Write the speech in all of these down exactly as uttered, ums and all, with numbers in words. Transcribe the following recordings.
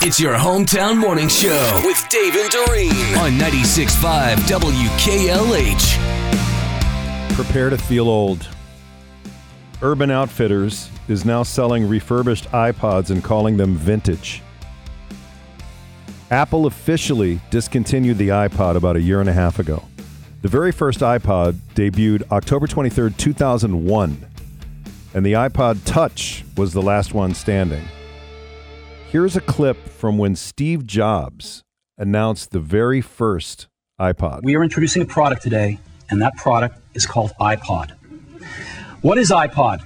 It's your hometown morning show with Dave and Doreen on ninety-six point five W K L H. Prepare to feel old. Urban Outfitters is now selling refurbished iPods and calling them vintage. Apple officially discontinued the iPod about a year and a half ago. The very first iPod debuted October twenty-third, two thousand one, and the iPod Touch was the last one standing. Here's a clip from when Steve Jobs announced the very first iPod. We are introducing a product today, and that product is called iPod. What is iPod?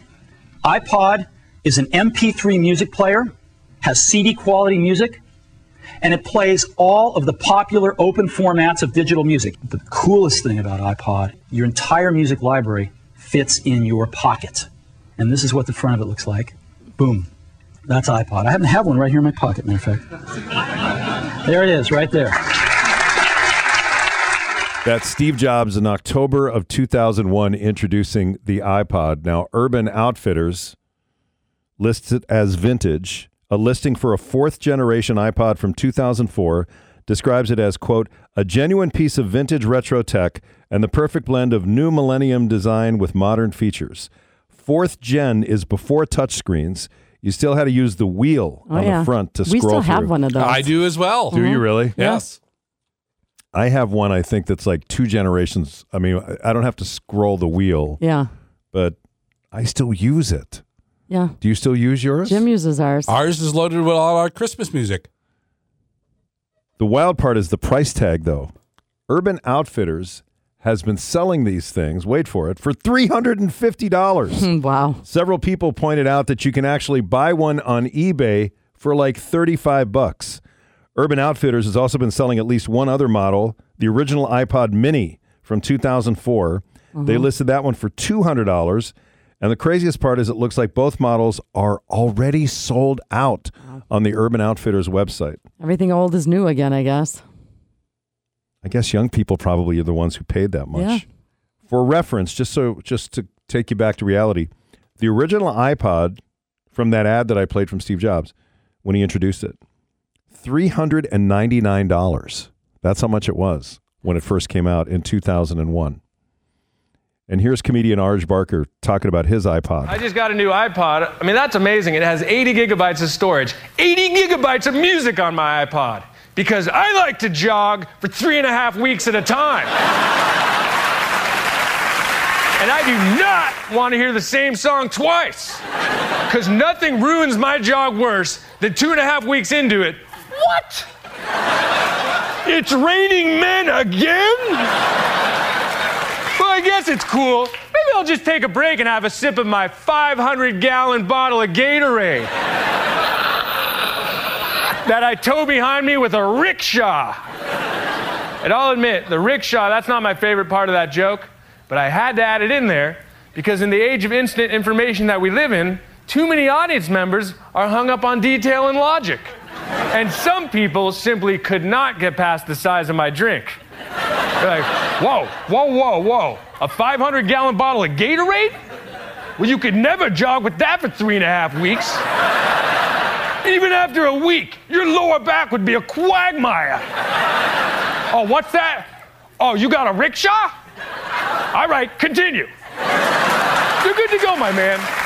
iPod is an M P three music player, has C D quality music, and it plays all of the popular open formats of digital music. The coolest thing about iPod, your entire music library fits in your pocket. And this is what the front of it looks like. Boom. That's iPod. I happen to have one right here in my pocket, matter of fact. There it is, right there. That's Steve Jobs in October of two thousand one introducing the iPod. Now, Urban Outfitters lists it as vintage. A listing for a fourth-generation iPod from two thousand four describes it as, quote, a genuine piece of vintage retro tech and the perfect blend of new millennium design with modern features. Fourth gen is before touchscreens. You still had to use the wheel oh, on yeah. the front to we scroll through. We still have one of those. I do as well. Do mm-hmm. you really? Yes. I have one, I think, that's like two generations. I mean, I don't have to scroll the wheel. Yeah. But I still use it. Yeah. Do you still use yours? Jim uses ours. Ours is loaded with all our Christmas music. The wild part is the price tag, though. Urban Outfitters has been selling these things, wait for it, for three hundred fifty dollars. Wow. Several people pointed out that you can actually buy one on eBay for like thirty-five bucks. Urban Outfitters has also been selling at least one other model, the original iPod Mini from two thousand four. Mm-hmm. They listed that one for two hundred dollars. And the craziest part is it looks like both models are already sold out on the Urban Outfitters website. Everything old is new again, I guess. I guess young people probably are the ones who paid that much. Yeah. For reference, just so just to take you back to reality, the original iPod from that ad that I played from Steve Jobs when he introduced it, three hundred ninety-nine dollars. That's how much it was when it first came out in two thousand one. And here's comedian Arj Barker talking about his iPod. I just got a new iPod. I mean, that's amazing. It has eighty gigabytes of storage, eighty gigabytes of music on my iPod, because I like to jog for three and a half weeks at a time. And I do not want to hear the same song twice, because nothing ruins my jog worse than two and a half weeks into it. What? It's raining men again? I guess it's cool. Maybe I'll just take a break and have a sip of my five hundred gallon bottle of Gatorade that I tow behind me with a rickshaw. And I'll admit, the rickshaw, that's not my favorite part of that joke, but I had to add it in there because in the age of instant information that we live in, too many audience members are hung up on detail and logic. And some people simply could not get past the size of my drink. They're like, whoa, whoa, whoa, whoa. A five hundred gallon bottle of Gatorade? Well, you could never jog with that for three and a half weeks. Even after a week, your lower back would be a quagmire. Oh, what's that? Oh, you got a rickshaw? All right, continue. You're good to go, my man.